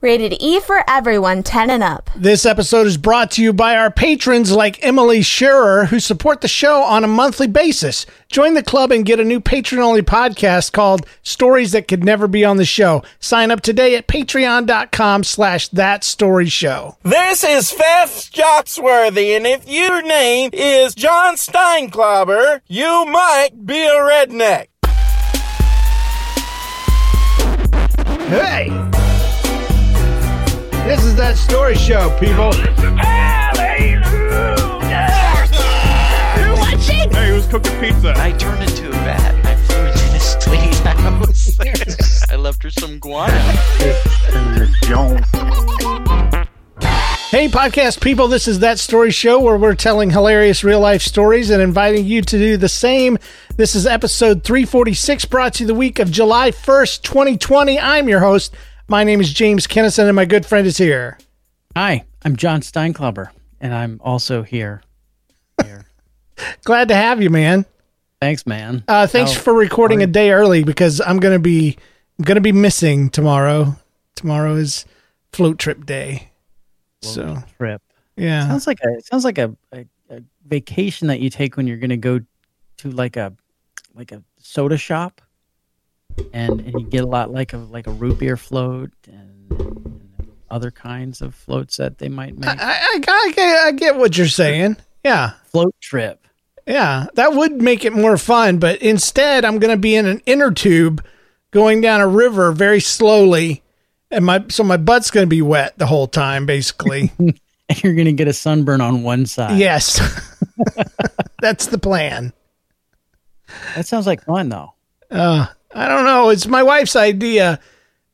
Rated E for everyone 10 and up. This episode is brought to you by our patrons like Emily Scherer, who support the show on a monthly basis. Join the club and get a new patron-only podcast called Stories That Could Never Be on the Show. Sign up today at patreon.com/thatstoryshow. This is Jeff Foxworthy, and if your name is John Steinklubber, you might be a redneck. Hey! This is That Story Show, people. Hallelujah! You're watching? Hey, who's cooking pizza? I turned into a bat. I flew into this lady's house. I left her some guano. Hey, podcast people. This is That Story Show, where we're telling hilarious real-life stories and inviting you to do the same. This is episode 346, brought to you the week of July 1st, 2020. I'm your host, my name is James Kennison, and my good friend is here. Hi, I'm John Steinklubber, and I'm also here. Glad to have you, man. Thanks, man. Thanks for recording a day early, because I'm going to be missing tomorrow. Tomorrow is float trip day. Float trip. Yeah. Sounds like a vacation that you take when you're going to go to like a soda shop. And you get a lot like a root beer float and other kinds of floats that they might make. I get what you're saying. Yeah. Float trip. Yeah. That would make it more fun. But instead, I'm going to be in an inner tube going down a river very slowly. And my butt's going to be wet the whole time, basically. And you're going to get a sunburn on one side. Yes. That's the plan. That sounds like fun, though. I don't know. It's my wife's idea.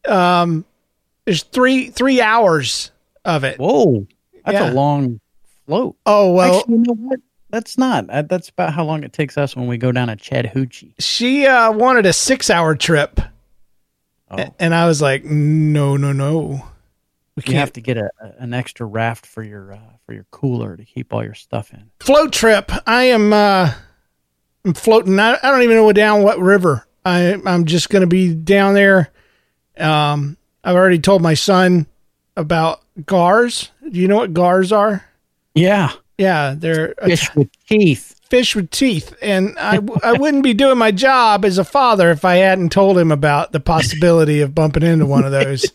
There's three hours of it. Whoa, that's a long float. Oh, well. Actually, you know what? That's not. That's about how long it takes us when we go down to Chattahoochee. She wanted a 6-hour trip, and I was like, no. We can't. You have to get an extra raft for your cooler to keep all your stuff in. Float trip. I'm floating. I don't even know down what river. I'm just going to be down there. I've already told my son about gars. Do you know what gars are? Yeah. Yeah. They're fish with teeth. And I wouldn't be doing my job as a father if I hadn't told him about the possibility of bumping into one of those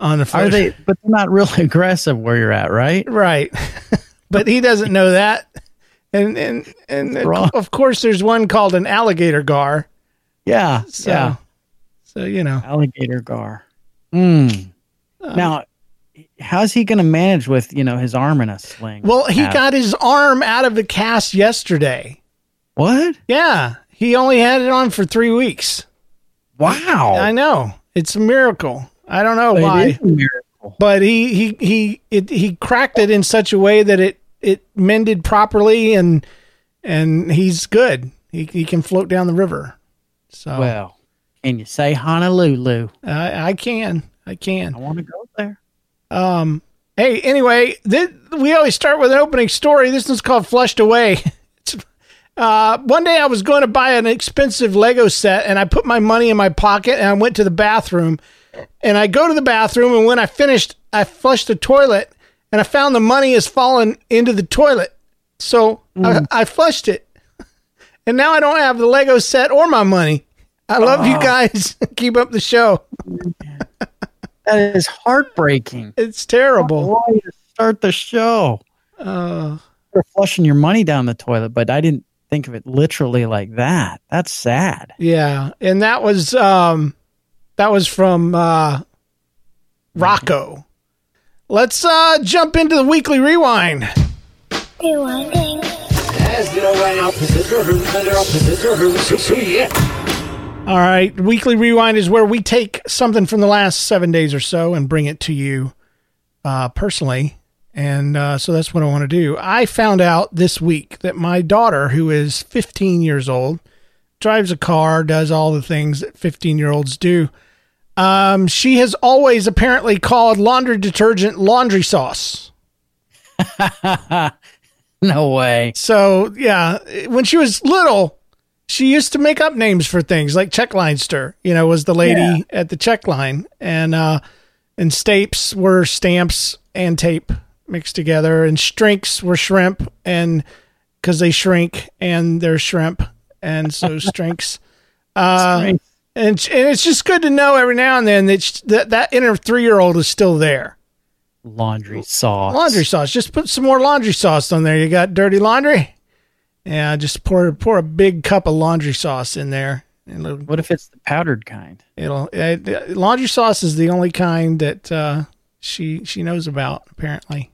on the floor. But they're not real aggressive where you're at, right? Right. But he doesn't know that. And of course there's one called an alligator gar. Yeah. So you know, alligator gar. Now, how's he going to manage with his arm in a sling? Well, he got his arm out of the cast yesterday. What? Yeah, he only had it on for 3 weeks. Wow. I know, it's a miracle. I don't know why. It is a miracle. But he cracked it in such a way that it mended properly, and he's good. He can float down the river. So, well, can you say Honolulu? I can. I want to go there. Hey, anyway, we always start with an opening story. This one's called Flushed Away. One day I was going to buy an expensive Lego set, and I put my money in my pocket, and I went to the bathroom. And I go to the bathroom, and when I finished, I flushed the toilet, and I found the money has fallen into the toilet. So I flushed it. And now I don't have the Lego set or my money. I love you guys. Keep up the show. That is heartbreaking. It's terrible. What a way to start the show. You're flushing your money down the toilet, but I didn't think of it literally like that. That's sad. Yeah, and that was from Rocco. Let's jump into the weekly rewind. Rewinding. All right, weekly rewind is where we take something from the last 7 days or so and bring it to you personally. And so that's what I want to do. I found out this week that my daughter, who is 15 years old, drives a car, does all the things that 15-year-olds do. She has always apparently called laundry detergent laundry sauce. No way. So, yeah, when she was little, she used to make up names for things like check line stir, was the lady at the check line. And stapes were stamps and tape mixed together, and strinks were shrimp, and because they shrink and they're shrimp, and so strinks. And it's just good to know every now and then that inner 3-year-old is still there. Laundry sauce. Laundry sauce. Just put some more laundry sauce on there. You got dirty laundry? Yeah, just pour a big cup of laundry sauce in there. What if it's the powdered kind? Laundry sauce is the only kind that she knows about, apparently.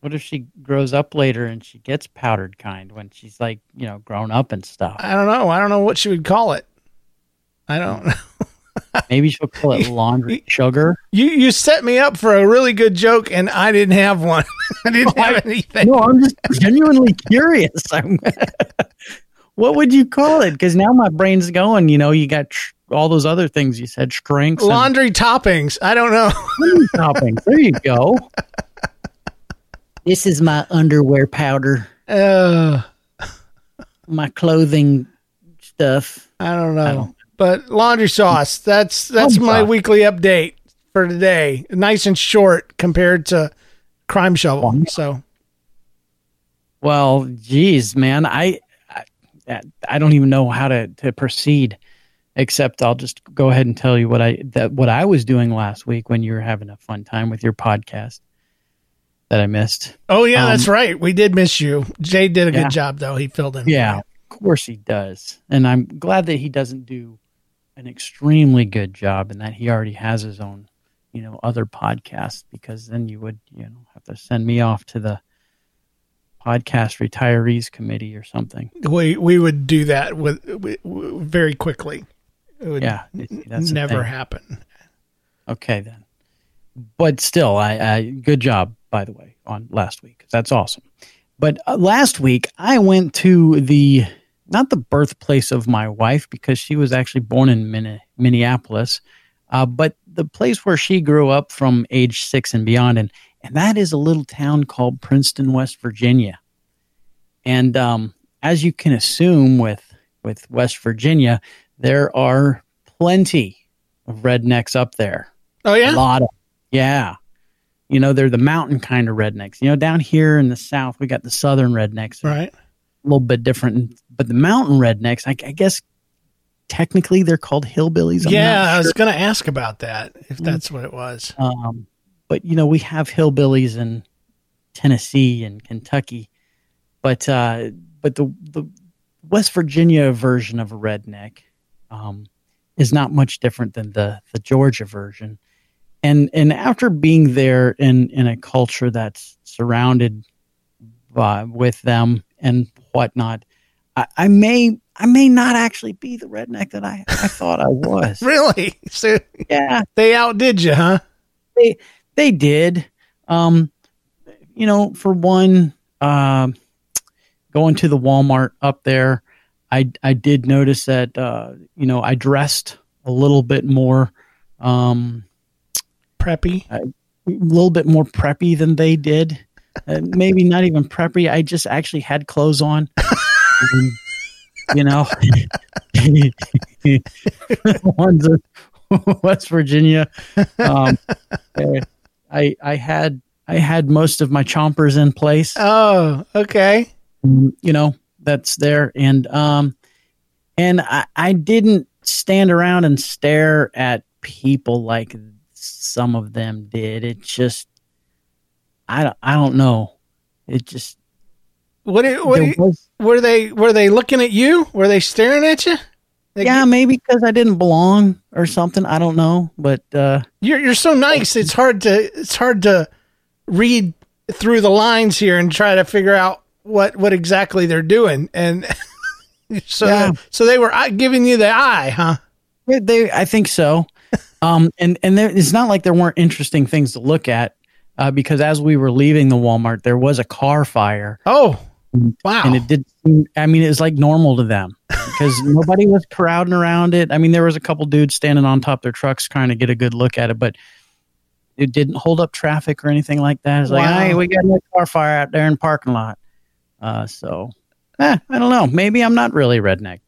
What if she grows up later and she gets powdered kind when she's like, grown up and stuff? I don't know. I don't know what she would call it. I don't know. Maybe she'll call it laundry sugar. You set me up for a really good joke, and I didn't have one. I didn't have anything. No, I'm just genuinely curious. What would you call it? Because now my brain's going. You got all those other things you said, shrinks. Laundry toppings. I don't know. Laundry toppings. There you go. This is my underwear powder. My clothing stuff. I don't know. But laundry sauce, that's my weekly update for today. Nice and short compared to Crime Shovel. So, well, geez, man, I don't even know how to proceed, except I'll just go ahead and tell you what I was doing last week when you were having a fun time with your podcast that I missed. Oh yeah, that's right. We did miss you. Jay did a good job though. He filled in. Yeah, of course he does, and I'm glad that he doesn't do an extremely good job, and that he already has his own, other podcast, because then you would, have to send me off to the podcast retirees committee or something. We would do that with very quickly. It would that's never happen. Okay then, but still, I good job, by the way, on last week. That's awesome. But last week I went to not the birthplace of my wife, because she was actually born in Minneapolis, but the place where she grew up from age 6 and beyond, and that is a little town called Princeton, West Virginia. And as you can assume with West Virginia, there are plenty of rednecks up there. Oh yeah, a lot of they're the mountain kind of rednecks. Down here in the South, we got the Southern rednecks, right? A little bit different, but the mountain rednecks, I guess technically they're called hillbillies. I was going to ask about that, if that's what it was. But we have hillbillies in Tennessee and Kentucky, but the West Virginia version of a redneck is not much different than the Georgia version. And after being there in a culture that's surrounded with them and whatnot, I may not actually be the redneck that I thought I was. Really? So, yeah, they outdid you, huh? They did. For one, going to the Walmart up there, I did notice that I dressed a little bit more. Preppy, a little bit more preppy than they did. Maybe not even preppy. I just actually had clothes on. The ones of West Virginia. I had most of my chompers in place. Oh, okay. That's there, and I didn't stand around and stare at people like some of them did. It just, I don't know. It just, were they looking at you? Were they staring at you? Yeah, maybe because I didn't belong or something. I don't know, but you're so nice. It's hard to read through the lines here and try to figure out what exactly they're doing. And so, yeah. So they were giving you the eye, huh? I think so. And there, it's not like there weren't interesting things to look at, because as we were leaving the Walmart, there was a car fire. Oh. Wow. And it did seem, I mean, it was like normal to them because nobody was crowding around it. I mean, there was a couple dudes standing on top of their trucks trying to get a good look at it, but it didn't hold up traffic or anything like that. It's like, hey, we got a car fire out there in the parking lot. So, I don't know. Maybe I'm not really redneck.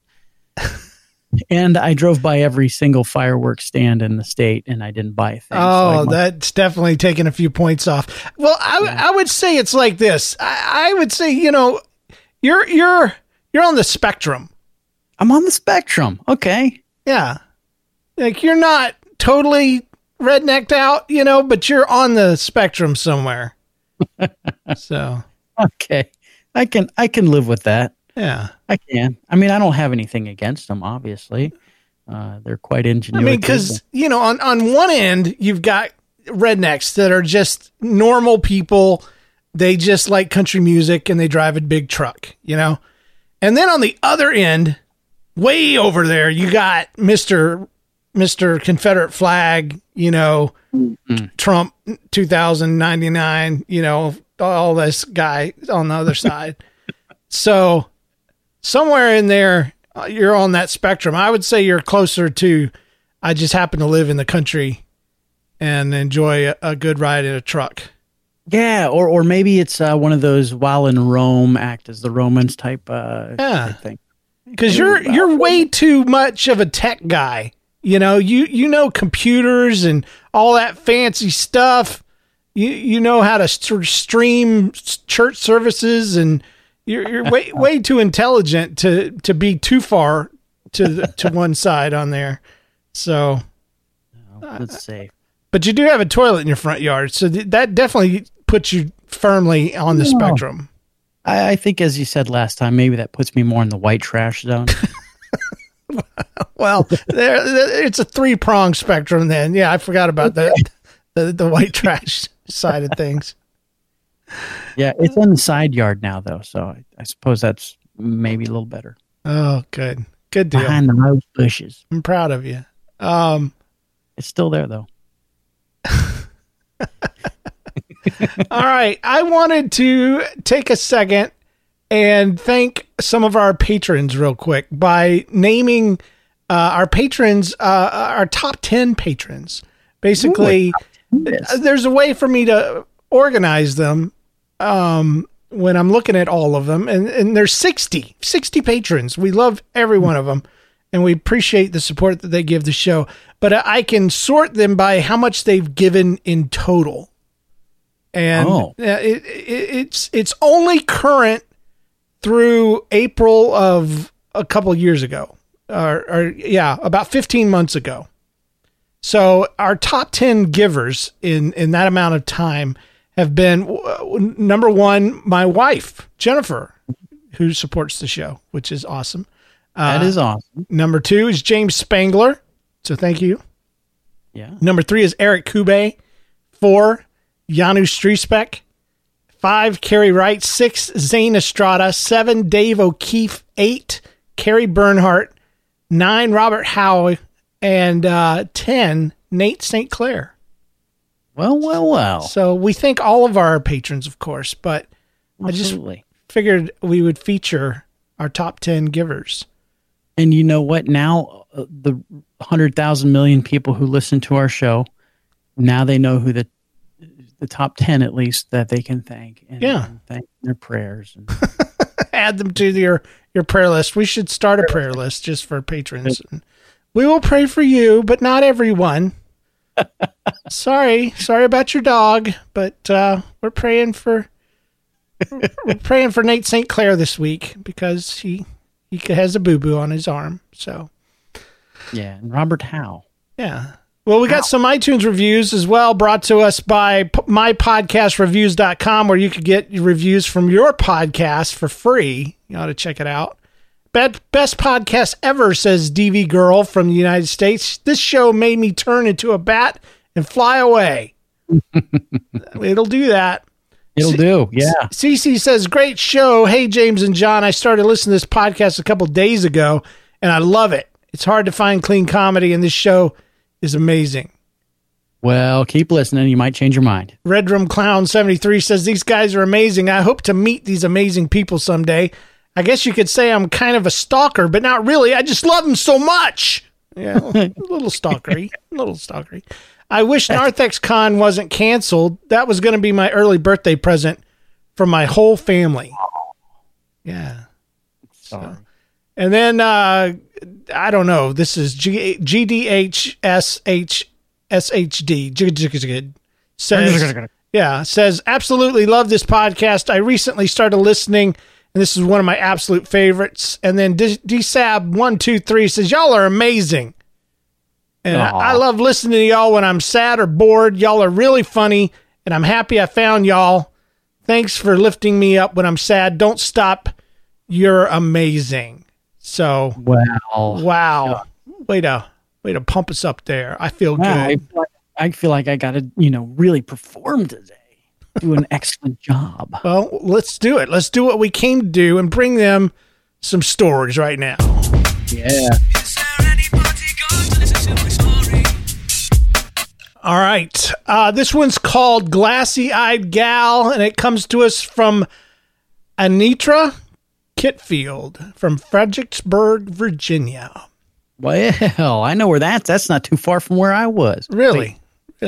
And I drove by every single fireworks stand in the state, and I didn't buy a thing. Oh, so that's definitely taking a few points off. Well, I would say it's like this. I would say, you know, you're on the spectrum. I'm on the spectrum. Okay. Yeah. Like, you're not totally rednecked out, you know, but you're on the spectrum somewhere. So. Okay. I can live with that. Yeah, I can. I mean, I don't have anything against them, obviously. They're quite ingenuous. I mean, because, you know, on one end, you've got rednecks that are just normal people. They just like country music and they drive a big truck, you know. And then on the other end, way over there, you got Mr. Confederate flag, you know, Trump 2099, you know, all this guy on the other side. So... somewhere in there, you're on that spectrum. I would say you're closer to, I just happen to live in the country and enjoy a good ride in a truck. Yeah, or maybe it's one of those while in Rome, act as the Romans type thing. Because you're way too much of a tech guy. You know, you know computers and all that fancy stuff. You know how to stream church services and... You're way too intelligent to be too far to one side on there. So let's see. But you do have a toilet in your front yard, so that definitely puts you firmly on the spectrum. I think, as you said last time, maybe that puts me more in the white trash zone. Well, it's a 3-prong spectrum then. Yeah, I forgot about the white trash side of things. Yeah, it's in the side yard now, though, so I suppose that's maybe a little better. Oh, good. Good deal. Behind the rose bushes. I'm proud of you. It's still there, though. All right. I wanted to take a second and thank some of our patrons real quick by naming our patrons, our top 10 patrons. Basically, there's a way for me to organize them when I'm looking at all of them, and there's 60 patrons. We love every one of them, and we appreciate the support that they give the show, but I can sort them by how much they've given in total. And it's only current through April of a couple of years ago, or about 15 months ago. So our top 10 givers in that amount of time have been, number one, my wife, Jennifer, who supports the show, which is awesome. That is awesome. Number two is James Spangler. So thank you. Yeah. Number three is Eric Kubay. 4, Janu Striesbeck. 5, Carrie Wright. 6, Zane Estrada. 7, Dave O'Keefe. 8, Carrie Bernhardt. 9, Robert Howe. And 10, Nate St. Clair. Well, well, well. So we thank all of our patrons, of course, but absolutely. I just figured we would feature our top 10 givers. And you know what? Now the 100,000 million people who listen to our show, now they know who the top 10, at least, that they can thank. And thank their prayers. And add them to your prayer list. We should start a prayer list just for patrons. We will pray for you, but not everyone. Sorry about your dog, but we're praying for Nate St. Clair this week because he has a boo boo on his arm. So, yeah, and Robert Howe. Yeah, Well, we got some iTunes reviews as well, brought to us by mypodcastreviews.com, where you could get reviews from your podcast for free. You ought to check it out. Best podcast ever, says DV Girl from the United States. This show made me turn into a bat and fly away. It'll do that. It'll do, yeah. CC says, great show. Hey, James and John, I started listening to this podcast a couple days ago, and I love it. It's hard to find clean comedy, and this show is amazing. Well, keep listening. You might change your mind. Red Room Clown 73 says, these guys are amazing. I hope to meet these amazing people someday. I guess you could say I'm kind of a stalker, but not really. I just love him so much. Yeah, a little stalkery. I wish NarthexCon wasn't canceled. That was going to be my early birthday present for my whole family. Yeah. So. And then, I don't know. This is GDHSHSHD. Says, absolutely love this podcast. I recently started listening, and this is one of my absolute favorites. And then DSAB123 says, y'all are amazing. And I love listening to y'all when I'm sad or bored. Y'all are really funny, and I'm happy I found y'all. Thanks for lifting me up when I'm sad. Don't stop. You're amazing. So, wow. Yeah. Way to pump us up there. I feel good. I feel like I got to, really perform today. Do an excellent job. Well, let's do it. Let's do what we came to do and bring them some stories right now. Yeah. All right. This one's called Glassy-Eyed Gal, and it comes to us from Anitra Kitfield from Fredericksburg, Virginia. Well, I know where that's. That's not too far from where I was. Really? I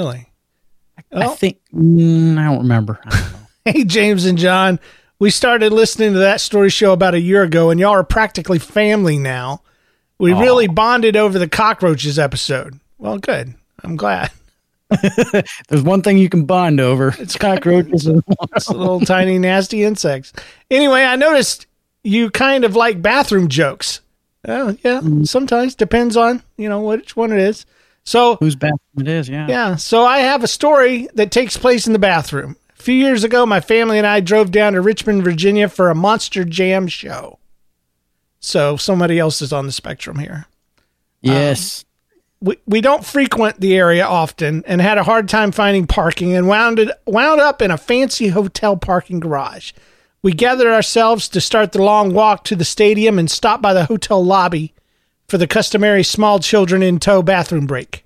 don't remember. I don't know. Hey, James and John, we started listening to That Story Show about a year ago, and y'all are practically family now. We really bonded over the cockroaches episode. Well, good. I'm glad. There's one thing you can bond over. It's cockroaches. It's little tiny nasty insects. Anyway, I noticed you kind of like bathroom jokes. Oh, yeah. Mm-hmm. Sometimes. Depends on, which one it is. So whose bathroom it is, yeah. Yeah. So I have a story that takes place in the bathroom. A few years ago, my family and I drove down to Richmond, Virginia for a Monster Jam show. So somebody else is on the spectrum here. Yes. We don't frequent the area often and had a hard time finding parking and wound up in a fancy hotel parking garage. We gathered ourselves to start the long walk to the stadium and stopped by the hotel lobby for the customary small children in tow bathroom break.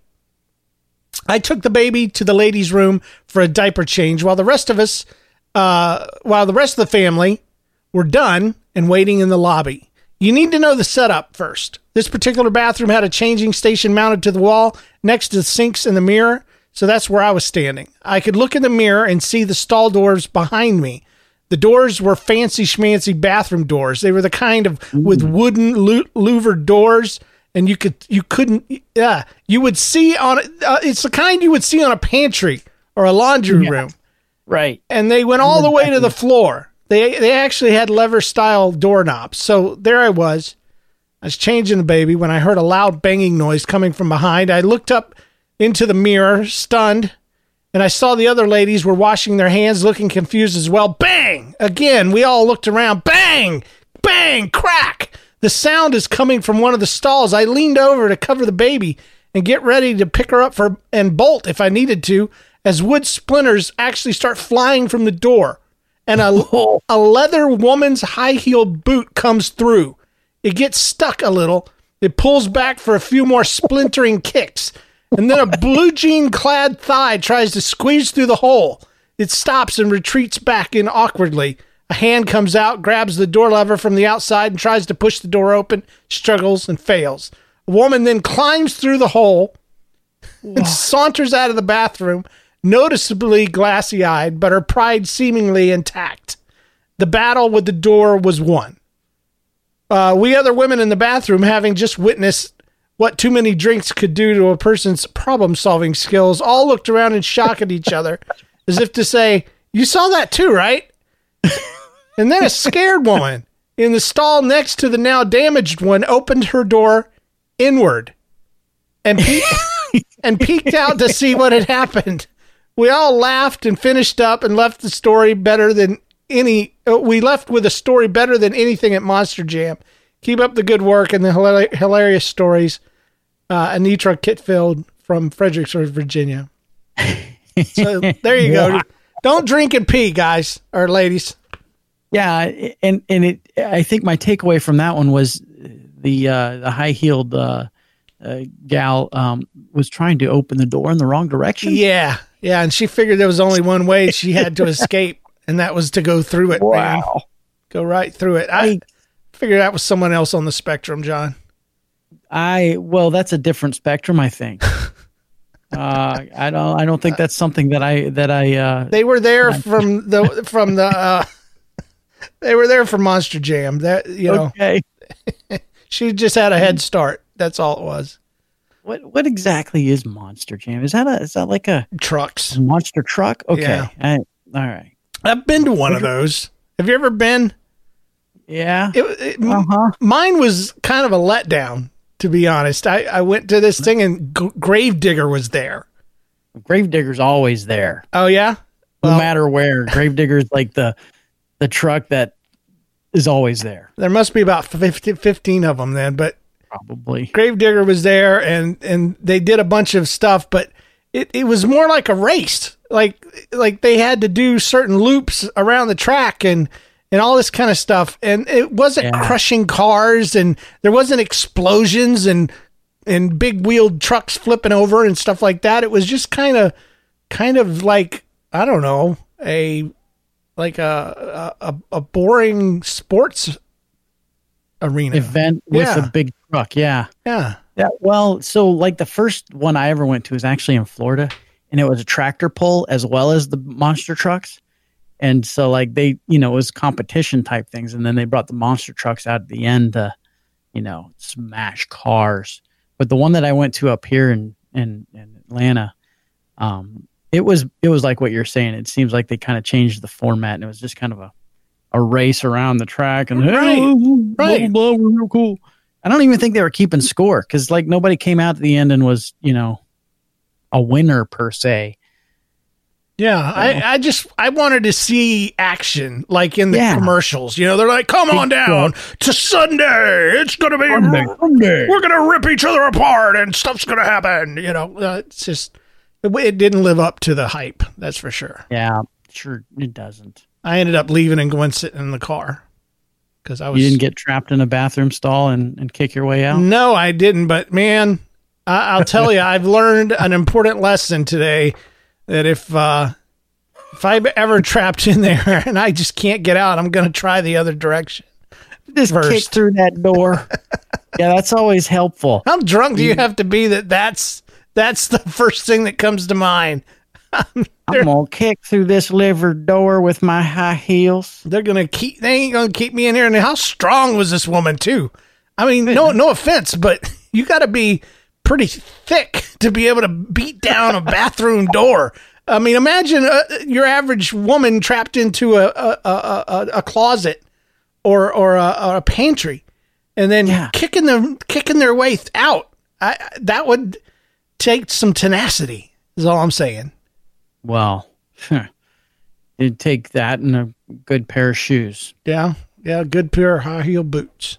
I took the baby to the ladies' room for a diaper change while the rest of the family were done and waiting in the lobby. You need to know the setup first. This particular bathroom had a changing station mounted to the wall next to the sinks and the mirror, so that's where I was standing. I could look in the mirror and see the stall doors behind me. The doors were fancy schmancy bathroom doors. They were the kind of with wooden louvered doors, and you would see on it's the kind you would see on a pantry or a laundry room, right? And they went all the way to the floor. They actually had lever style doorknobs. So there I was changing the baby when I heard a loud banging noise coming from behind. I looked up into the mirror, stunned. And I saw the other ladies were washing their hands, looking confused as well. Bang! Again, we all looked around. Bang! Bang! Crack! The sound is coming from one of the stalls. I leaned over to cover the baby and get ready to pick her up and bolt if I needed to, as wood splinters actually start flying from the door. And a leather woman's high-heeled boot comes through. It gets stuck a little. It pulls back for a few more splintering kicks. And then a blue jean-clad thigh tries to squeeze through the hole. It stops and retreats back in awkwardly. A hand comes out, grabs the door lever from the outside, and tries to push the door open, struggles, and fails. A woman then climbs through the hole and saunters out of the bathroom, noticeably glassy-eyed, but her pride seemingly intact. The battle with the door was won. We other women in the bathroom, having just witnessed what too many drinks could do to a person's problem-solving skills, all looked around in shock at each other as if to say, you saw that too, right? And then a scared woman in the stall next to the now damaged one opened her door inward and and peeked out to see what had happened. We all laughed and finished up and left the story better than any. We left with a story better than anything at Monster Jam. Keep up the good work and the hilarious stories. Anitra Kitfield from Fredericksburg, Virginia. So there you go. Don't drink and pee, guys or ladies. Yeah, and it. I think my takeaway from that one was the high-heeled gal was trying to open the door in the wrong direction. Yeah, and she figured there was only one way she had to escape, and that was to go through it. Wow, man. Go right through it. I figured that was someone else on the spectrum, John. Well, that's a different spectrum, I think. I don't think that's something that I. They were there from the. They were there for Monster Jam. That you know. She just had a head start. That's all it was. What exactly is Monster Jam? Is that like a trucks monster truck? Okay, yeah. All right. I've been to one of those. Have you ever been? Yeah. Mine was kind of a letdown, to be honest. I went to this thing and Gravedigger was there. Gravedigger's always there. Oh yeah. Well, no matter where, Gravedigger's like the truck that is always there. There must be about 15 of them then, but probably Gravedigger was there, and they did a bunch of stuff, but it was more like a race. Like they had to do certain loops around the track and all this kind of stuff. And it wasn't crushing cars, and there wasn't explosions and big wheeled trucks flipping over and stuff like that. It was just kind of like, I don't know, a boring sports arena event with a big truck. Yeah. Well, so like the first one I ever went to was actually in Florida, and it was a tractor pull as well as the monster trucks. And so like they, it was competition type things. And then they brought the monster trucks out at the end to, smash cars. But the one that I went to up here in Atlanta, It was like what you're saying. It seems like they kind of changed the format, and it was just kind of a race around the track. And blah, blah, blah, real cool. I don't even think they were keeping score, because like nobody came out at the end and was a winner per se. Yeah, so. I wanted to see action like in the commercials. They're like, "Come on down to Sunday. It's gonna be Sunday. We're gonna rip each other apart, and stuff's gonna happen." It's just. It didn't live up to the hype, that's for sure. Yeah, sure it doesn't. I ended up leaving and going sitting in the car because I was. You didn't get trapped in a bathroom stall and kick your way out? No, I didn't. But man, I'll tell you, I've learned an important lesson today that if I'm ever trapped in there and I just can't get out, I'm going to try the other direction. Just kick through that door. Yeah, that's always helpful. How drunk do you have to be that's? That's the first thing that comes to mind. I'm going to kick through this liver door with my high heels. They ain't going to keep me in here. And how strong was this woman too? I mean, no offense, but you got to be pretty thick to be able to beat down a bathroom door. I mean, imagine your average woman trapped into a closet or a pantry and then kicking their way out. That would take some tenacity, is all I'm saying. Well, it'd take that and a good pair of shoes. Yeah, good pair of high-heel boots.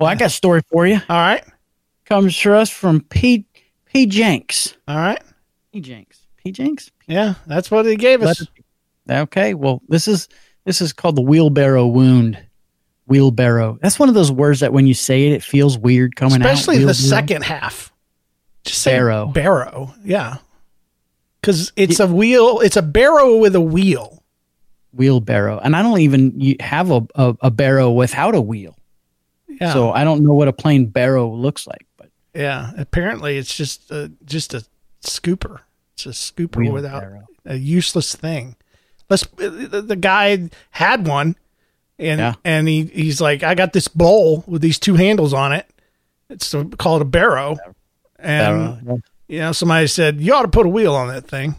Well, I got a story for you. All right. Comes to us from P. Janks. All right. P. Janks? Yeah, that's what he gave us. Okay, well, this is called the wheelbarrow wound. Wheelbarrow. That's one of those words that when you say it feels weird coming out. Especially the second half. Just say barrow. Barrow, yeah. Because it's a wheel. It's a barrow with a wheel. Wheelbarrow. And I don't even have a barrow without a wheel. Yeah. So I don't know what a plain barrow looks like. But Yeah, apparently it's just a scooper. It's a scooper Real without arrow. A useless thing. The guy had one, and he's like, I got this bowl with these two handles on it. It's called a barrow. And, somebody said, you ought to put a wheel on that thing.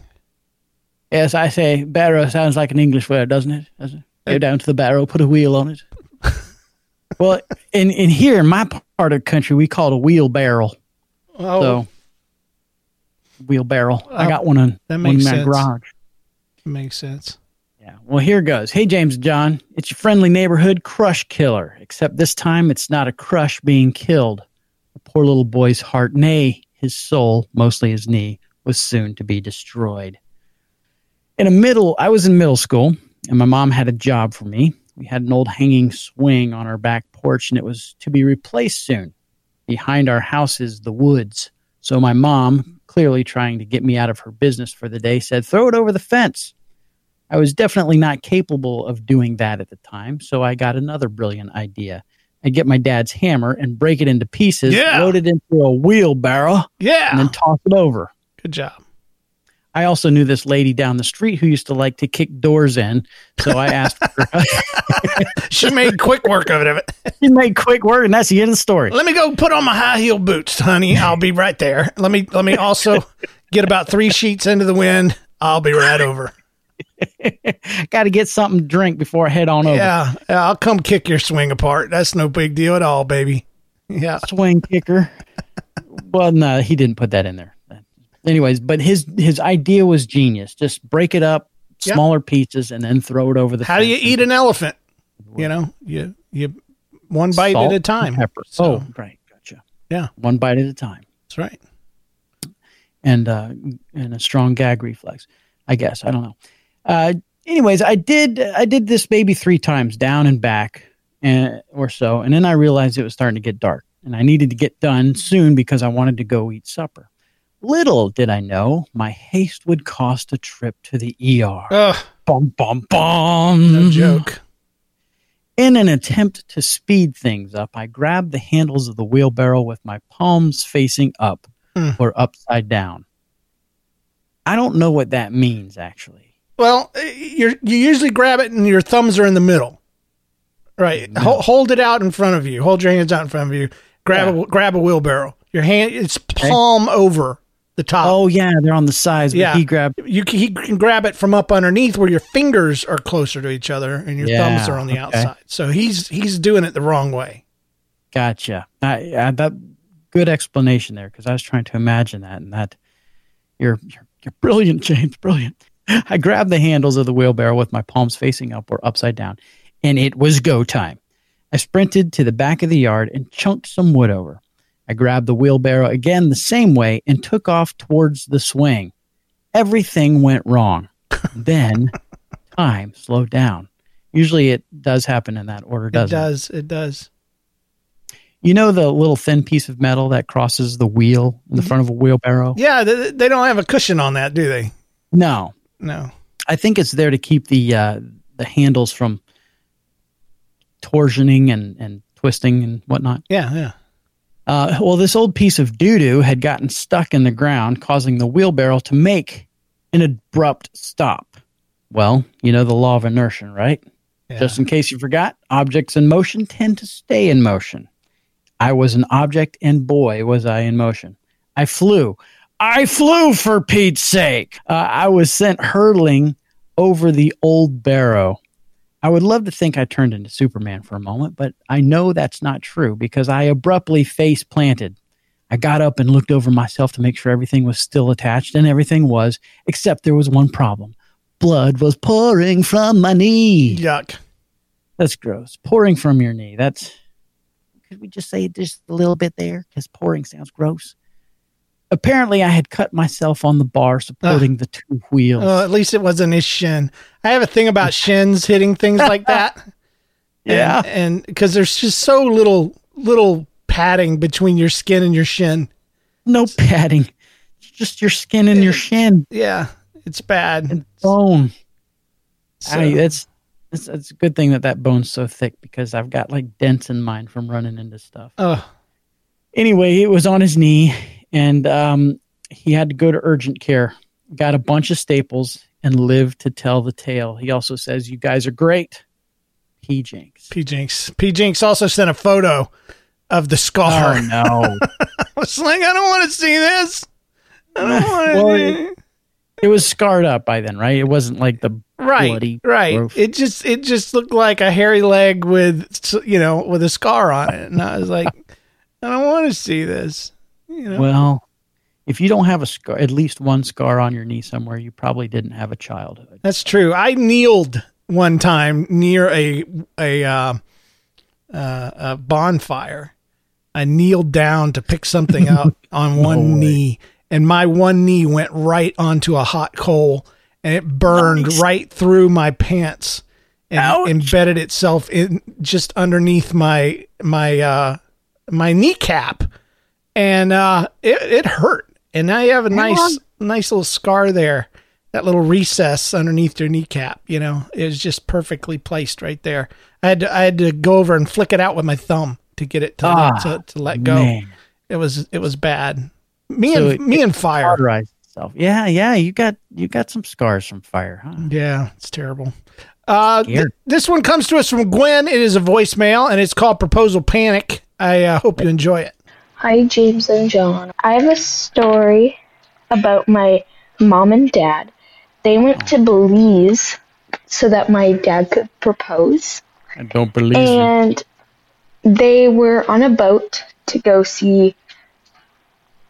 Yes, I say barrow sounds like an English word, doesn't it? Doesn't it? Go down to the barrow, put a wheel on it. Well, in here, in my part of the country, we call it a wheelbarrow. Oh. So, wheelbarrow. I got one in my garage. Makes sense. Yeah. Well, here goes. Hey, James and John. It's your friendly neighborhood crush killer, except this time it's not a crush being killed. The poor little boy's heart, nay, his soul, mostly his knee, was soon to be destroyed. I was in middle school, and my mom had a job for me. We had an old hanging swing on our back porch, and it was to be replaced soon. Behind our house is the woods. So my mom, clearly trying to get me out of her business for the day, said, throw it over the fence. I was definitely not capable of doing that at the time, so I got another brilliant idea. I'd get my dad's hammer and break it into pieces, load it into a wheelbarrow, and then toss it over. Good job. I also knew this lady down the street who used to like to kick doors in, so I asked her. She made quick work of it. And that's the end of the story. Let me go put on my high heel boots, honey. I'll be right there. Let me also get about 3 sheets into the wind. I'll be right over. Got to get something to drink before I head on over. Yeah, I'll come kick your swing apart. That's no big deal at all, baby. Yeah, swing kicker. Well, no, he didn't put that in there. Anyways, but his idea was genius. Just break it up, smaller pieces, and then throw it over the. How do you eat an elephant? You know, you one bite at a time. Pepper. So, oh, right, gotcha. Yeah, one bite at a time. That's right. And a strong gag reflex, I guess. I don't know. Anyways, I did this maybe 3 times down and back or so, and then I realized it was starting to get dark, and I needed to get done soon because I wanted to go eat supper. Little did I know, my haste would cost a trip to the ER. Ugh. Bum, bum, bum. No joke. In an attempt to speed things up, I grabbed the handles of the wheelbarrow with my palms facing up or upside down. I don't know what that means, actually. Well, you usually grab it and your thumbs are in the middle. Right. No. Hold it out in front of you. Hold your hands out in front of you. Grab a wheelbarrow. Your hand, it's palm over. The top. Oh yeah, they're on the sides. But he grabbed. He can grab it from up underneath where your fingers are closer to each other and your thumbs are on the outside. So he's doing it the wrong way. Gotcha. That good explanation there because I was trying to imagine that and that you're brilliant, James, brilliant. I grabbed the handles of the wheelbarrow with my palms facing up or upside down, and it was go time. I sprinted to the back of the yard and chunked some wood over. I grabbed the wheelbarrow again the same way and took off towards the swing. Everything went wrong. Then time slowed down. Usually it does happen in that order, doesn't it? It does. You know the little thin piece of metal that crosses the wheel in the front of a wheelbarrow? Yeah, they don't have a cushion on that, do they? No. I think it's there to keep the handles from torsioning and twisting and whatnot. Yeah. Well, this old piece of doo-doo had gotten stuck in the ground, causing the wheelbarrow to make an abrupt stop. Well, you know the law of inertia, right? Yeah. Just in case you forgot, objects in motion tend to stay in motion. I was an object, and boy, was I in motion. I flew, for Pete's sake! I was sent hurtling over the old barrow. I would love to think I turned into Superman for a moment, but I know that's not true because I abruptly face planted. I got up and looked over myself to make sure everything was still attached, and everything was, except there was one problem. Blood was pouring from my knee. Yuck. That's gross. Pouring from your knee. Could we just say just a little bit there? Because pouring sounds gross. Apparently, I had cut myself on the bar supporting the two wheels. Well, at least it wasn't his shin. I have a thing about shins hitting things like that. Yeah. And because there's just so little padding between your skin and your shin. No padding. Just your skin and your shin. Yeah. It's bad. And bone. So. It's a good thing that bone's so thick because I've got like dents in mine from running into stuff. Oh. Anyway, it was on his knee, and he had to go to urgent care. Got a bunch of staples and lived to tell the tale. He also says, "You guys are great." P. Janks. P. Janks. P. Janks also sent a photo of the scar. Oh, no. I was like, I don't want to see this. I don't want to. Well, it was scarred up by then, right? It wasn't like the bloody growth. It just looked like a hairy leg with a scar on it. And I was like, I don't want to see this. You know? Well, if you don't have a scar, at least one scar on your knee somewhere, you probably didn't have a childhood. That's true. I kneeled one time near a bonfire. I kneeled down to pick something up on one knee, and my one knee went right onto a hot coal, and it burned right through my pants and embedded itself in just underneath my kneecap, and it hurt. And now you have a nice little scar there. That little recess underneath your kneecap, it was just perfectly placed right there. I had to go over and flick it out with my thumb to get it to let go. Man. It was bad. Me and fire. Yeah. You got some scars from fire, huh? Yeah, it's terrible. This one comes to us from Gwen. It is a voicemail, and it's called Proposal Panic. I hope you enjoy it. Hi, James and John. I have a story about my mom and dad. They went to Belize so that my dad could propose. I don't believe it. And they were on a boat to go see,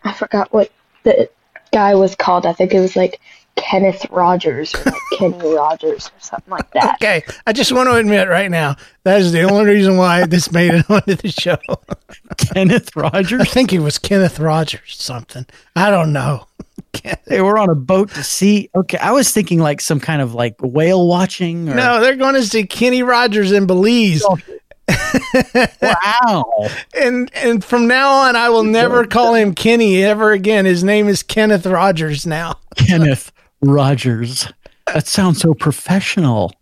I forgot what the guy was called. I think it was like Kenneth Rogers or like Kenny Rogers or something like that. Okay, I just want to admit right now, that is the only reason why this made it onto the show. Kenneth Rogers? I think it was Kenneth Rogers something. I don't know. They were on a boat to see. Okay, I was thinking like some kind of like whale watching. Or... No, they're going to see Kenny Rogers in Belize. Oh. Wow! And from now on, I will never call him Kenny ever again. His name is Kenneth Rogers now. Kenneth Rogers. That sounds so professional.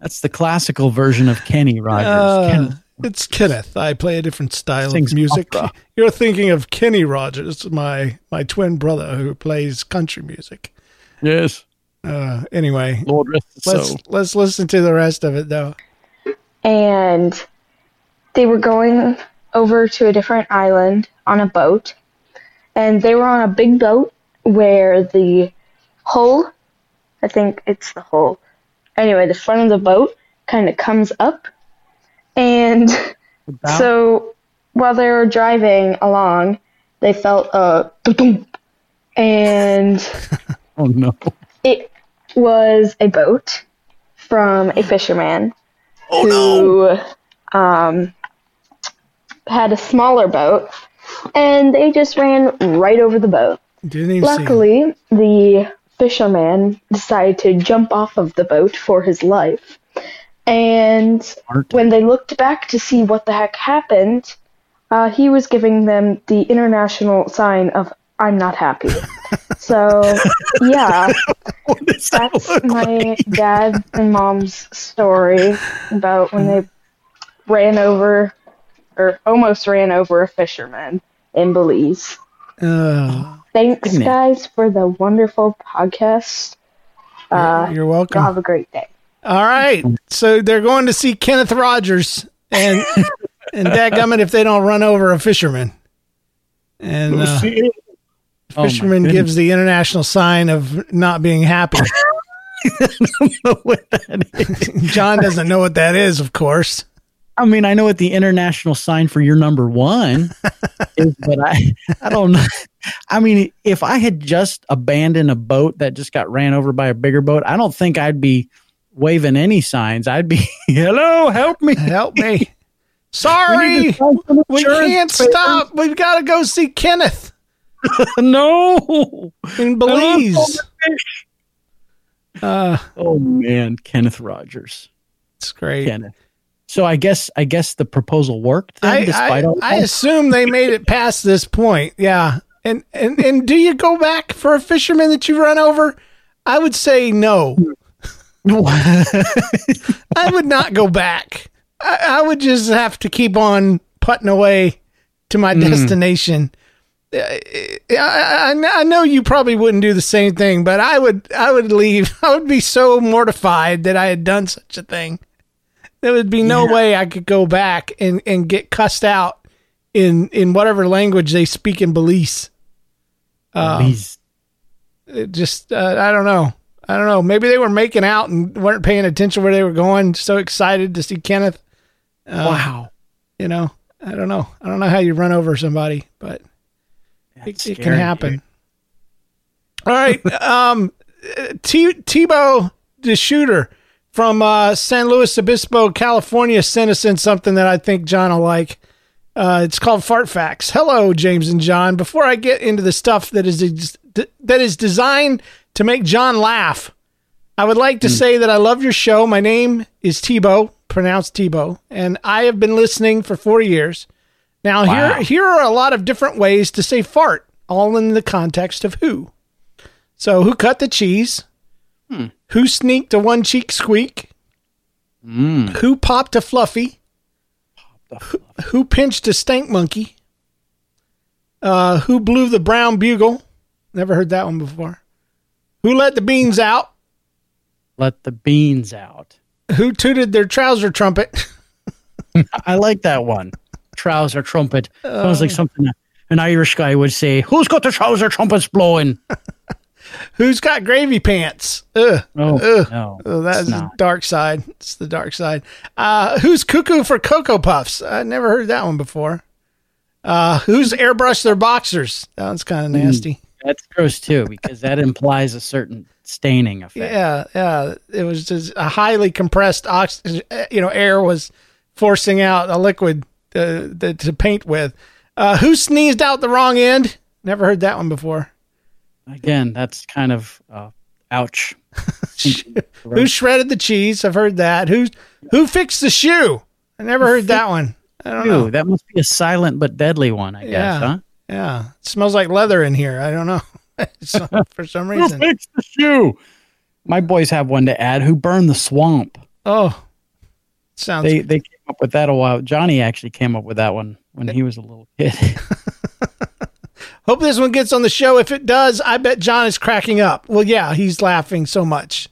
That's the classical version of Kenny Rogers. Kenneth. It's Kenneth. I play a different style of music. Opera. You're thinking of Kenny Rogers, my twin brother who plays country music. Yes. Anyway, Lord rest his soul. Let's listen to the rest of it though. And they were going over to a different island on a boat, and they were on a big boat where the hull, I think it's the hull. Anyway, the front of the boat kind of comes up. And so while they were driving along, they felt a boom, and oh no! It was a boat from a fisherman had a smaller boat, and they just ran right over the boat. Luckily, the fisherman decided to jump off of the boat for his life. And when they looked back to see what the heck happened, he was giving them the international sign of "I'm not happy." So, yeah, that's my dad and mom's story about when they ran over or almost ran over a fisherman in Belize. Thanks, guys, for the wonderful podcast. You're welcome. Have a great day. All right, so they're going to see Kenneth Rogers, and dadgummit if they don't run over a fisherman. And fisherman gives the international sign of not being happy. I don't know what that is. John doesn't know what that is, of course. I mean, I know what the international sign for your number one is, but I don't know. I mean, if I had just abandoned a boat that just got ran over by a bigger boat, I don't think I'd be waving any signs. I'd be, hello, help me. Sorry, we can't stop. We've got to go see Kenneth. No, in Belize. Oh man, Kenneth Rogers. It's great. Kenneth. So I guess the proposal worked. Then, I assume they made it past this point. Yeah, and do you go back for a fisherman that you run over? I would say no. I would not go back. I would just have to keep on putting away to my destination. I know you probably wouldn't do the same thing, but I would leave. I would be so mortified that I had done such a thing. There would be no way I could go back and get cussed out in whatever language they speak in Belize. Belize. It just, I don't know. Maybe they were making out and weren't paying attention where they were going. So excited to see Kenneth. Wow. You know, I don't know. I don't know how you run over somebody, but it can happen. Dude. All right. Thibault, the shooter from San Luis Obispo, California, sent us in something that I think John will like. It's called Fart Facts. Hello, James and John. Before I get into the stuff that is designed to make John laugh, I would like to say that I love your show. My name is Thibault, pronounced Thibault, and I have been listening for 4 years. Now, wow. Here are a lot of different ways to say fart, all in the context of who. So, who cut the cheese? Who sneaked a one-cheek squeak? Who popped a fluffy? Who pinched a stank monkey? Who blew the brown bugle? Never heard that one before. Who let the beans out? Let the beans out. Who tooted their trouser trumpet? I like that one. Trouser trumpet. Sounds like something an Irish guy would say. Who's got the trouser trumpets blowing? Who's got gravy pants? Ugh. Oh, no, that's the dark side. It's the dark side. Who's cuckoo for Cocoa Puffs? I never heard that one before. Who's airbrushed their boxers? That one's kind of nasty. That's gross too, because that implies a certain staining effect. Yeah. It was just a highly compressed oxygen. Air was forcing out a liquid to paint with. Who sneezed out the wrong end? Never heard that one before. Again, that's kind of ouch. Who shredded the cheese? I've heard that. Who fixed the shoe? I never heard that one. I don't know. That must be a silent but deadly one, I guess, huh? Yeah. It smells like leather in here. I don't know. For some reason. Who fixed the shoe? My boys have one to add. Who burned the swamp? Oh. Sounds good. They came up with that a while. Johnny actually came up with that one when he was a little kid. Hope this one gets on the show. If it does, I bet John is cracking up. Well, yeah, he's laughing so much.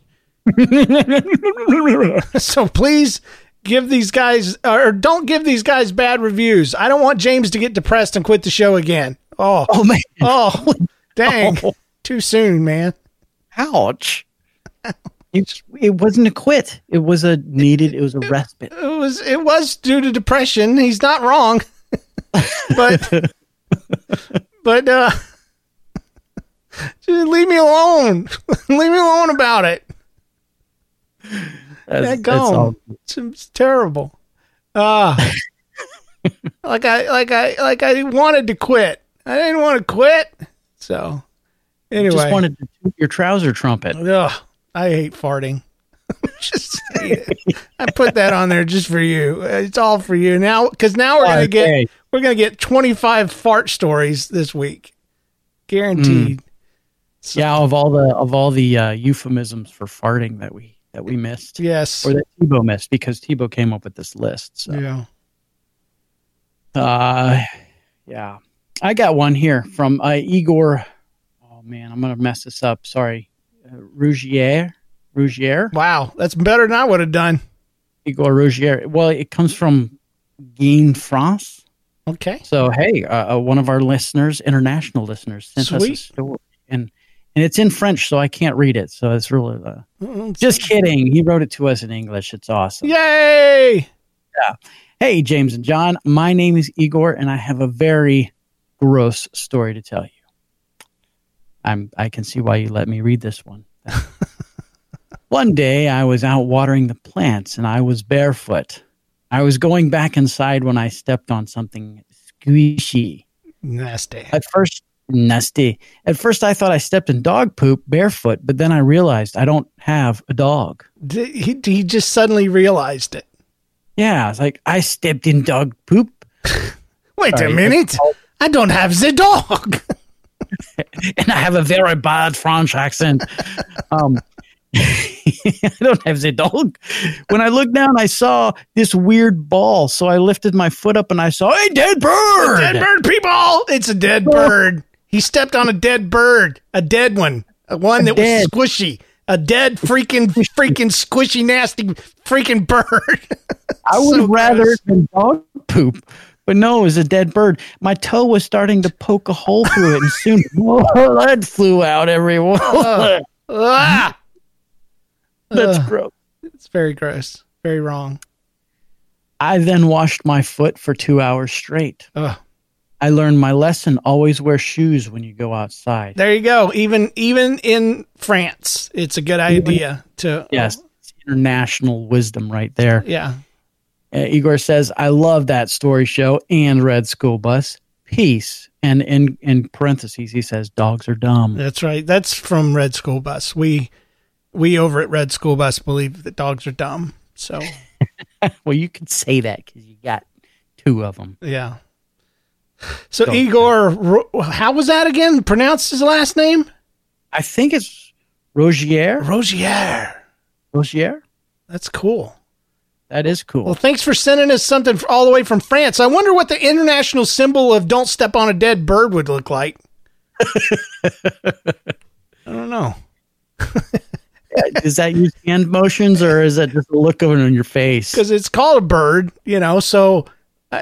So please give these guys, or don't give these guys bad reviews. I don't want James to get depressed and quit the show again. Oh man. Oh, dang. Oh. Too soon, man. Ouch. It wasn't a quit. It was a needed. It was a respite. It was due to depression. He's not wrong. But just leave me alone. Leave me alone about it. That's gone. It's terrible. Like I wanted to quit. I didn't want to quit. So anyway, you just wanted to toot your trouser trumpet. Ugh, I hate farting. Just I put that on there just for you. It's all for you now, because now we're gonna get. We're going to get 25 fart stories this week. Guaranteed. So, of all the euphemisms for farting that we missed. Yes. Or that Thibault missed, because Thibault came up with this list. So. Yeah. Yeah. I got one here from Igor. Oh man, I'm going to mess this up. Sorry. Rougier. Wow. That's better than I would have done. Igor Rougier. Well, it comes from Guinea, France. Okay. So, hey, one of our listeners, international listeners, sent us a story. And it's in French, so I can't read it. So it's really... just kidding. He wrote it to us in English. It's awesome. Yay! Yeah. Hey, James and John. My name is Igor, and I have a very gross story to tell you. I can see why you let me read this one. One day, I was out watering the plants, and I was barefoot. I was going back inside when I stepped on something squishy. Nasty. At first, I thought I stepped in dog poop barefoot, but then I realized I don't have a dog. He just suddenly realized it. Yeah, I was like, I stepped in dog poop. Wait a minute. I don't have the dog. And I have a very bad French accent. I don't have the dog. When I looked down, I saw this weird ball. So I lifted my foot up and I saw a dead bird. A dead bird, people. It's a dead bird. He stepped on a dead bird, a dead one, one that was squishy. A dead freaking squishy, nasty freaking bird. I would rather than dog poop. But no, it was a dead bird. My toe was starting to poke a hole through it, and soon blood flew out everywhere. That's gross. It's very gross. Very wrong. I then washed my foot for 2 hours straight. I learned my lesson. Always wear shoes when you go outside. There you go. Even in France, it's a good idea to... Yes, it's international wisdom right there. Yeah. Igor says, I love that story show and Red School Bus. Peace. And in parentheses, he says, dogs are dumb. That's right. That's from Red School Bus. We over at Red School Bus believe that dogs are dumb. So, well, you could say that because you got two of them. Yeah. So dogs. Igor, how was that again? Pronounced his last name? I think it's Rougier. Rougier? That's cool. That is cool. Well, thanks for sending us something all the way from France. I wonder what the international symbol of don't step on a dead bird would look like. I don't know. Does that use hand motions or is that just a look over on your face? Because it's called a bird, you know, so,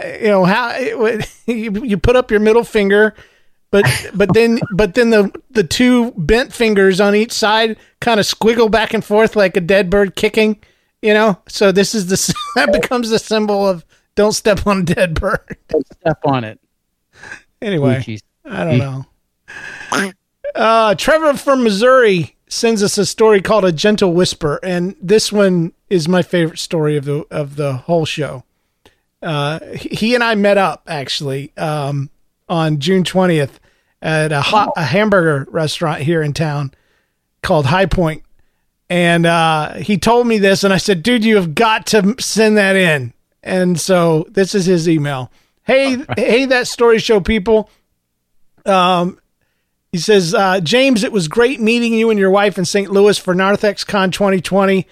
you put up your middle finger, but then the two bent fingers on each side kind of squiggle back and forth like a dead bird kicking. You know, so this is that becomes the symbol of don't step on a dead bird. Don't step on it. Anyway, I don't know. Trevor from Missouri sends us a story called A Gentle Whisper, and this one is my favorite story of the whole show. He and I met up actually on June 20th at a hamburger restaurant here in town called High Point. And he told me this, and I said, dude, you have got to send that in. And so this is his email. Hey, that story show people. He says, James, it was great meeting you and your wife in St. Louis for NarthexCon 2020.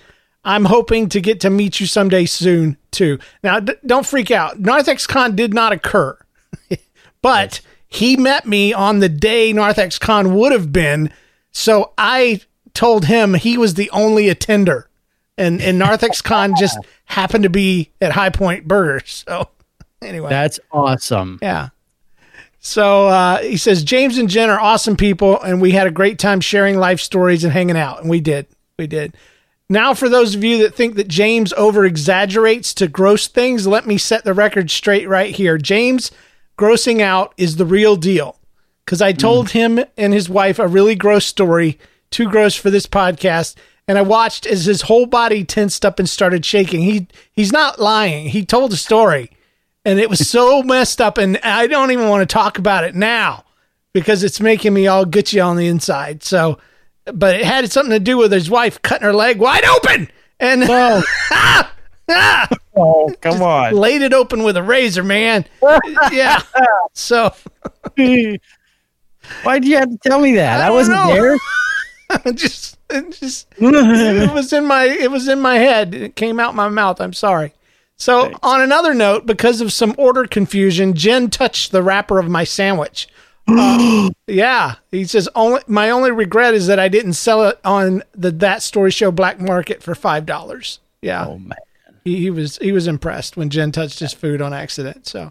I'm hoping to get to meet you someday soon, too. Now, don't freak out. NarthexCon did not occur. But he met me on the day NarthexCon would have been, so I told him he was the only attender and NarthexCon just happened to be at High Point Burgers. So anyway, that's awesome. Yeah. So, he says, James and Jen are awesome people. And we had a great time sharing life stories and hanging out. And we did. Now, for those of you that think that James over exaggerates to gross things, let me set the record straight right here. James grossing out is the real deal. 'Cause I told him and his wife a really gross story, too gross for this podcast, and I watched as his whole body tensed up and started shaking. He's not lying. He told a story, and it was so messed up, and I don't even want to talk about it now because it's making me all gutsy on the inside. So, but it had something to do with his wife cutting her leg wide open, and come on, laid it open with a razor, man. Yeah. So, why did you have to tell me that? I wasn't there. It was in my head. It came out my mouth. I'm sorry. So thanks. On another note, because of some order confusion, Jen touched the wrapper of my sandwich. Yeah. He says, my only regret is that I didn't sell it on the That Story Show black market for $5. Yeah. Oh man. He was impressed when Jen touched his food on accident. So,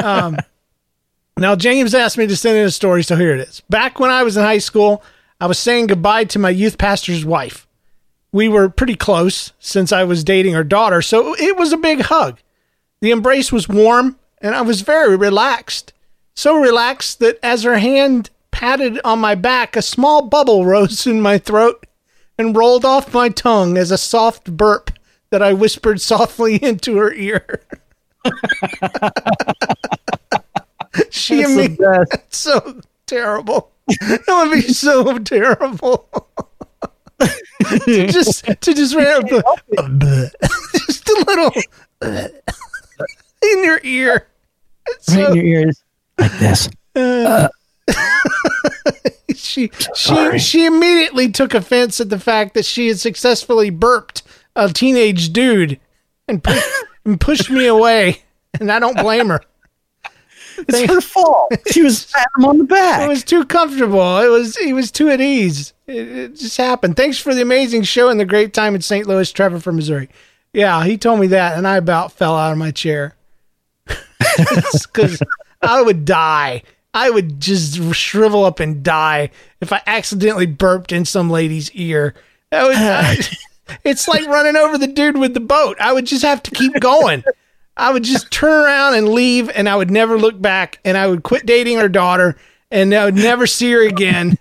now James asked me to send in a story. So here it is. Back when I was in high school, I was saying goodbye to my youth pastor's wife. We were pretty close since I was dating her daughter, so it was a big hug. The embrace was warm, and I was very relaxed. So relaxed that as her hand patted on my back, a small bubble rose in my throat and rolled off my tongue as a soft burp that I whispered softly into her ear. She and me, that's so terrible. That would be so terrible. to just randomly, just a little in your ear. So, right in your ears, like this. She immediately took offense at the fact that she had successfully burped a teenage dude and pushed me away, and I don't blame her. It's her fault. She was patting him on the back. It was too comfortable. He was too at ease. It just happened. Thanks for the amazing show and the great time in St. Louis, Trevor from Missouri. Yeah, he told me that, and I about fell out of my chair because I would die. I would just shrivel up and die if I accidentally burped in some lady's ear. It's like running over the dude with the boat. I would just have to keep going. I would just turn around and leave, and I would never look back, and I would quit dating her daughter, and I would never see her again,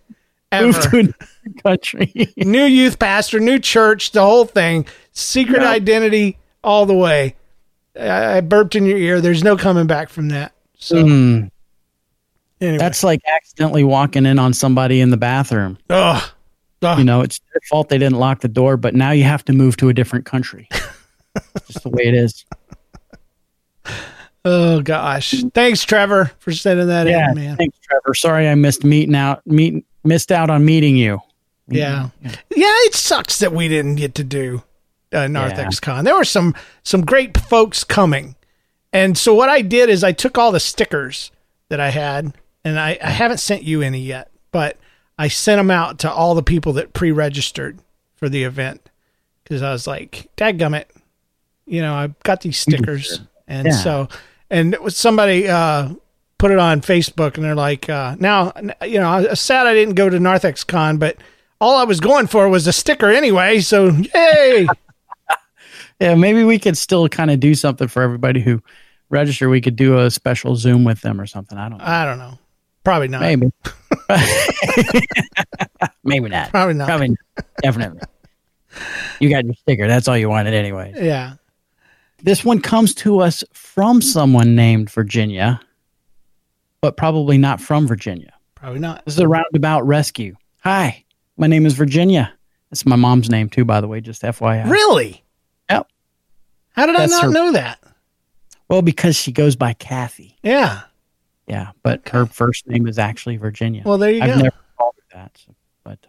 ever. Move to a new country. New youth pastor, new church, the whole thing. Secret identity all the way. I burped in your ear. There's no coming back from that. So anyway. That's like accidentally walking in on somebody in the bathroom. Ugh. Ugh. You know, it's their fault they didn't lock the door, but now you have to move to a different country. Just the way it is. Oh gosh! Thanks, Trevor, for sending that in, man. Thanks, Trevor. Sorry, I missed out on meeting you. Yeah. It sucks that we didn't get to do NarthexCon. There were some great folks coming, and so what I did is I took all the stickers that I had, and I haven't sent you any yet, but I sent them out to all the people that pre-registered for the event because I was like, dadgummit, you know, I've got these stickers. And so, and it was somebody put it on Facebook, and they're like, now, you know, I'm sad I didn't go to NarthexCon, but all I was going for was a sticker anyway. So, yay. Yeah, maybe we could still kind of do something for everybody who registered. We could do a special Zoom with them or something. I don't know. Probably not. Maybe. Maybe not. Probably not. Probably not. Definitely. You got your sticker. That's all you wanted anyway. Yeah. This one comes to us from someone named Virginia, but probably not from Virginia. Probably not. This is a roundabout rescue. Hi, my name is Virginia. That's my mom's name, too, by the way, just FYI. Really? Yep. How did I not know that? Well, because she goes by Kathy. Yeah. Yeah, but her first name is actually Virginia. Well, there you go. I've never called her that, but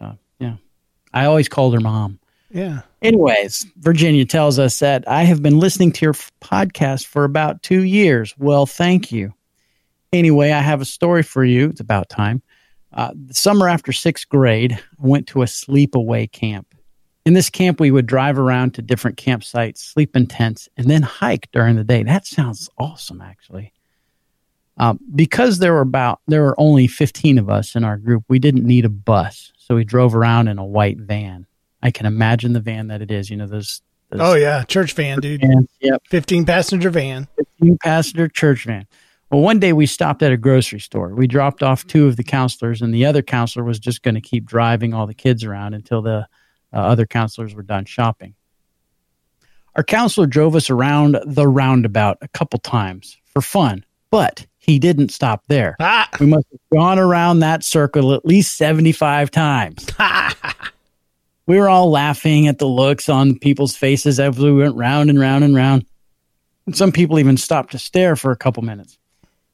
I always called her Mom. Yeah. Anyways, Virginia tells us that I have been listening to your podcast for about 2 years. Well, thank you. Anyway, I have a story for you. It's about time. The summer after sixth grade, I went to a sleepaway camp. In this camp, we would drive around to different campsites, sleep in tents, and then hike during the day. That sounds awesome, actually. Because there were only 15 of us in our group, we didn't need a bus, so we drove around in a white van. I can imagine the van that it is. You know, those church van, dude. Vans, yep. 15-passenger van. 15-passenger church van. Well, one day we stopped at a grocery store. We dropped off two of the counselors, and the other counselor was just going to keep driving all the kids around until the other counselors were done shopping. Our counselor drove us around the roundabout a couple times for fun, but he didn't stop there. Ah. We must have gone around that circle at least 75 times. We were all laughing at the looks on people's faces as we went round and round and round. And some people even stopped to stare for a couple minutes.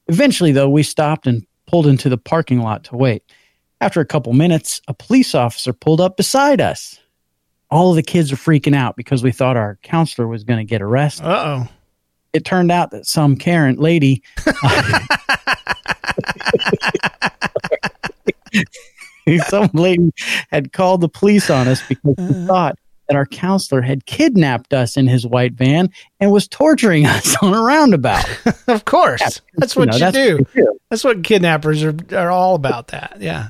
Eventually, though, we stopped and pulled into the parking lot to wait. After a couple minutes, a police officer pulled up beside us. All of the kids were freaking out because we thought our counselor was going to get arrested. Uh-oh. It turned out that some Karen lady... Some lady had called the police on us because she thought that our counselor had kidnapped us in his white van and was torturing us on a roundabout. Of course. Yeah, that's what you do. That's what kidnappers are all about that. Yeah.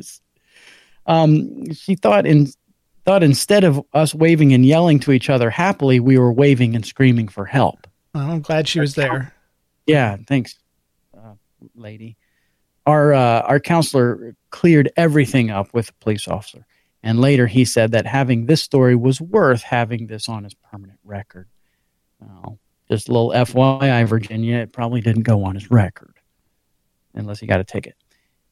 She thought instead of us waving and yelling to each other happily, we were waving and screaming for help. Well, I'm glad she was there. Yeah. Thanks, lady. Our counselor cleared everything up with the police officer, and later he said that having this story was worth having this on his permanent record. Well, just a little FYI, Virginia, it probably didn't go on his record, unless he got a ticket.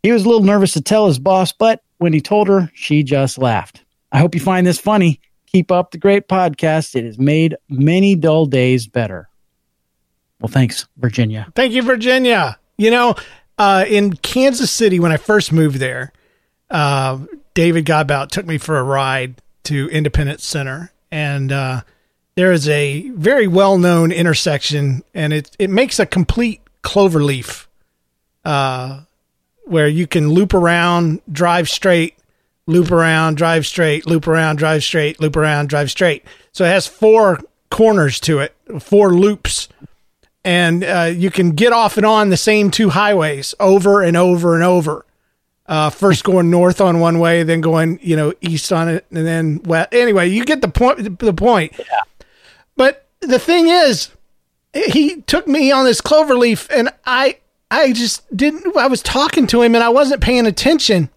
He was a little nervous to tell his boss, but when he told her, she just laughed. I hope you find this funny. Keep up the great podcast. It has made many dull days better. Well, thanks, Virginia. Thank you, Virginia. You know... in Kansas City, when I first moved there, David Godbout took me for a ride to Independence Center, and there is a very well-known intersection, and it makes a complete cloverleaf where you can loop around, drive straight, loop around, drive straight, loop around, drive straight, loop around, drive straight. So it has four corners to it, four loops, and you can get off and on the same two highways over and over and over. First going north on one way, then going east on it, and then west. Anyway, you get the point. Yeah. But the thing is, he took me on this cloverleaf, and I just didn't. I was talking to him, and I wasn't paying attention.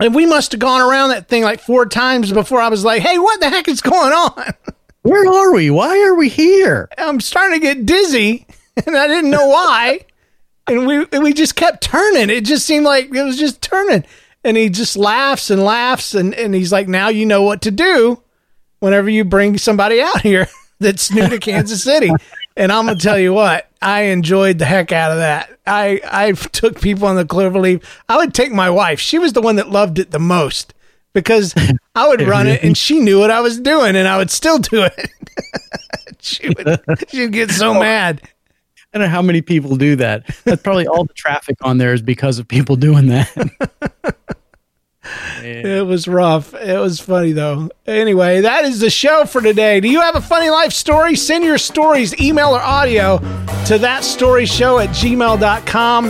And we must have gone around that thing like four times before I was like, "Hey, what the heck is going on? Where are we? Why are we here?" I'm starting to get dizzy, and I didn't know why. And we just kept turning. It just seemed like it was just turning. And he just laughs and laughs. And he's like, now you know what to do whenever you bring somebody out here that's new to Kansas City. And I'm going to tell you what, I enjoyed the heck out of that. I took people on the cloverleaf. I would take my wife. She was the one that loved it the most because I would run it and she knew what I was doing and I would still do it. She'd get so mad. I don't know how many people do that. That's probably all the traffic on there is because of people doing that. It was rough. It was funny, though. Anyway, that is the show for today. Do you have a funny life story? Send your stories, email or audio, to thatstoryshow@gmail.com.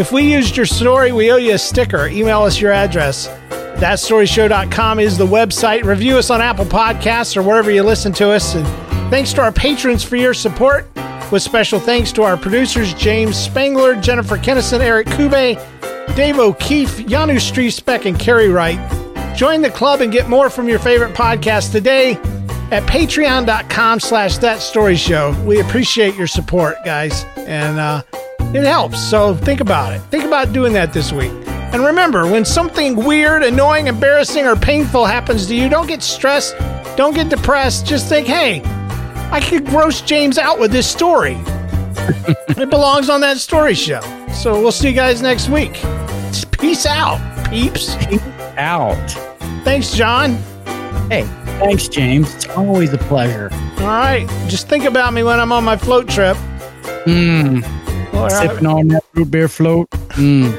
If we used your story, we owe you a sticker. Email us your address. thatstoryshow.com is the website. Review us on Apple Podcasts or wherever you listen to us. And thanks to our patrons for your support. With special thanks to our producers, James Spangler, Jennifer Kenison, Eric Kubay, Dave O'Keefe, Janu Striesbeck, and Carrie Wright. Join the club and get more from your favorite podcast today at patreon.com/thatstoryshow. We appreciate your support, guys, and it helps. So think about it. Think about doing that this week. And remember, when something weird, annoying, embarrassing, or painful happens to you, don't get stressed, don't get depressed. Just think, hey, I could gross James out with this story. It belongs on That Story Show. So we'll see you guys next week. Peace out, peeps. Peace out. Thanks, John. Hey, thanks, James. It's always a pleasure. All right. Just think about me when I'm on my float trip. Mmm. Sipping on that root beer float. Mmm.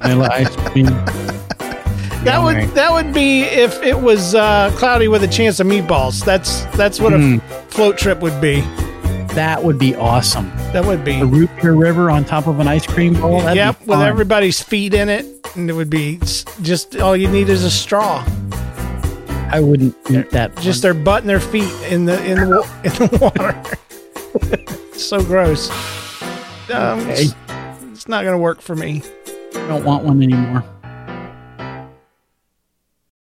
Vanilla ice cream. That would be if it was cloudy with a chance of meatballs. That's what a float trip would be. That would be awesome. That would be a root beer river on top of an ice cream bowl. Yep, with everybody's feet in it, and it would be just all you need is a straw. I wouldn't eat that. Just their butt and their feet in the water. So gross. Okay. It's not going to work for me. I don't want one anymore.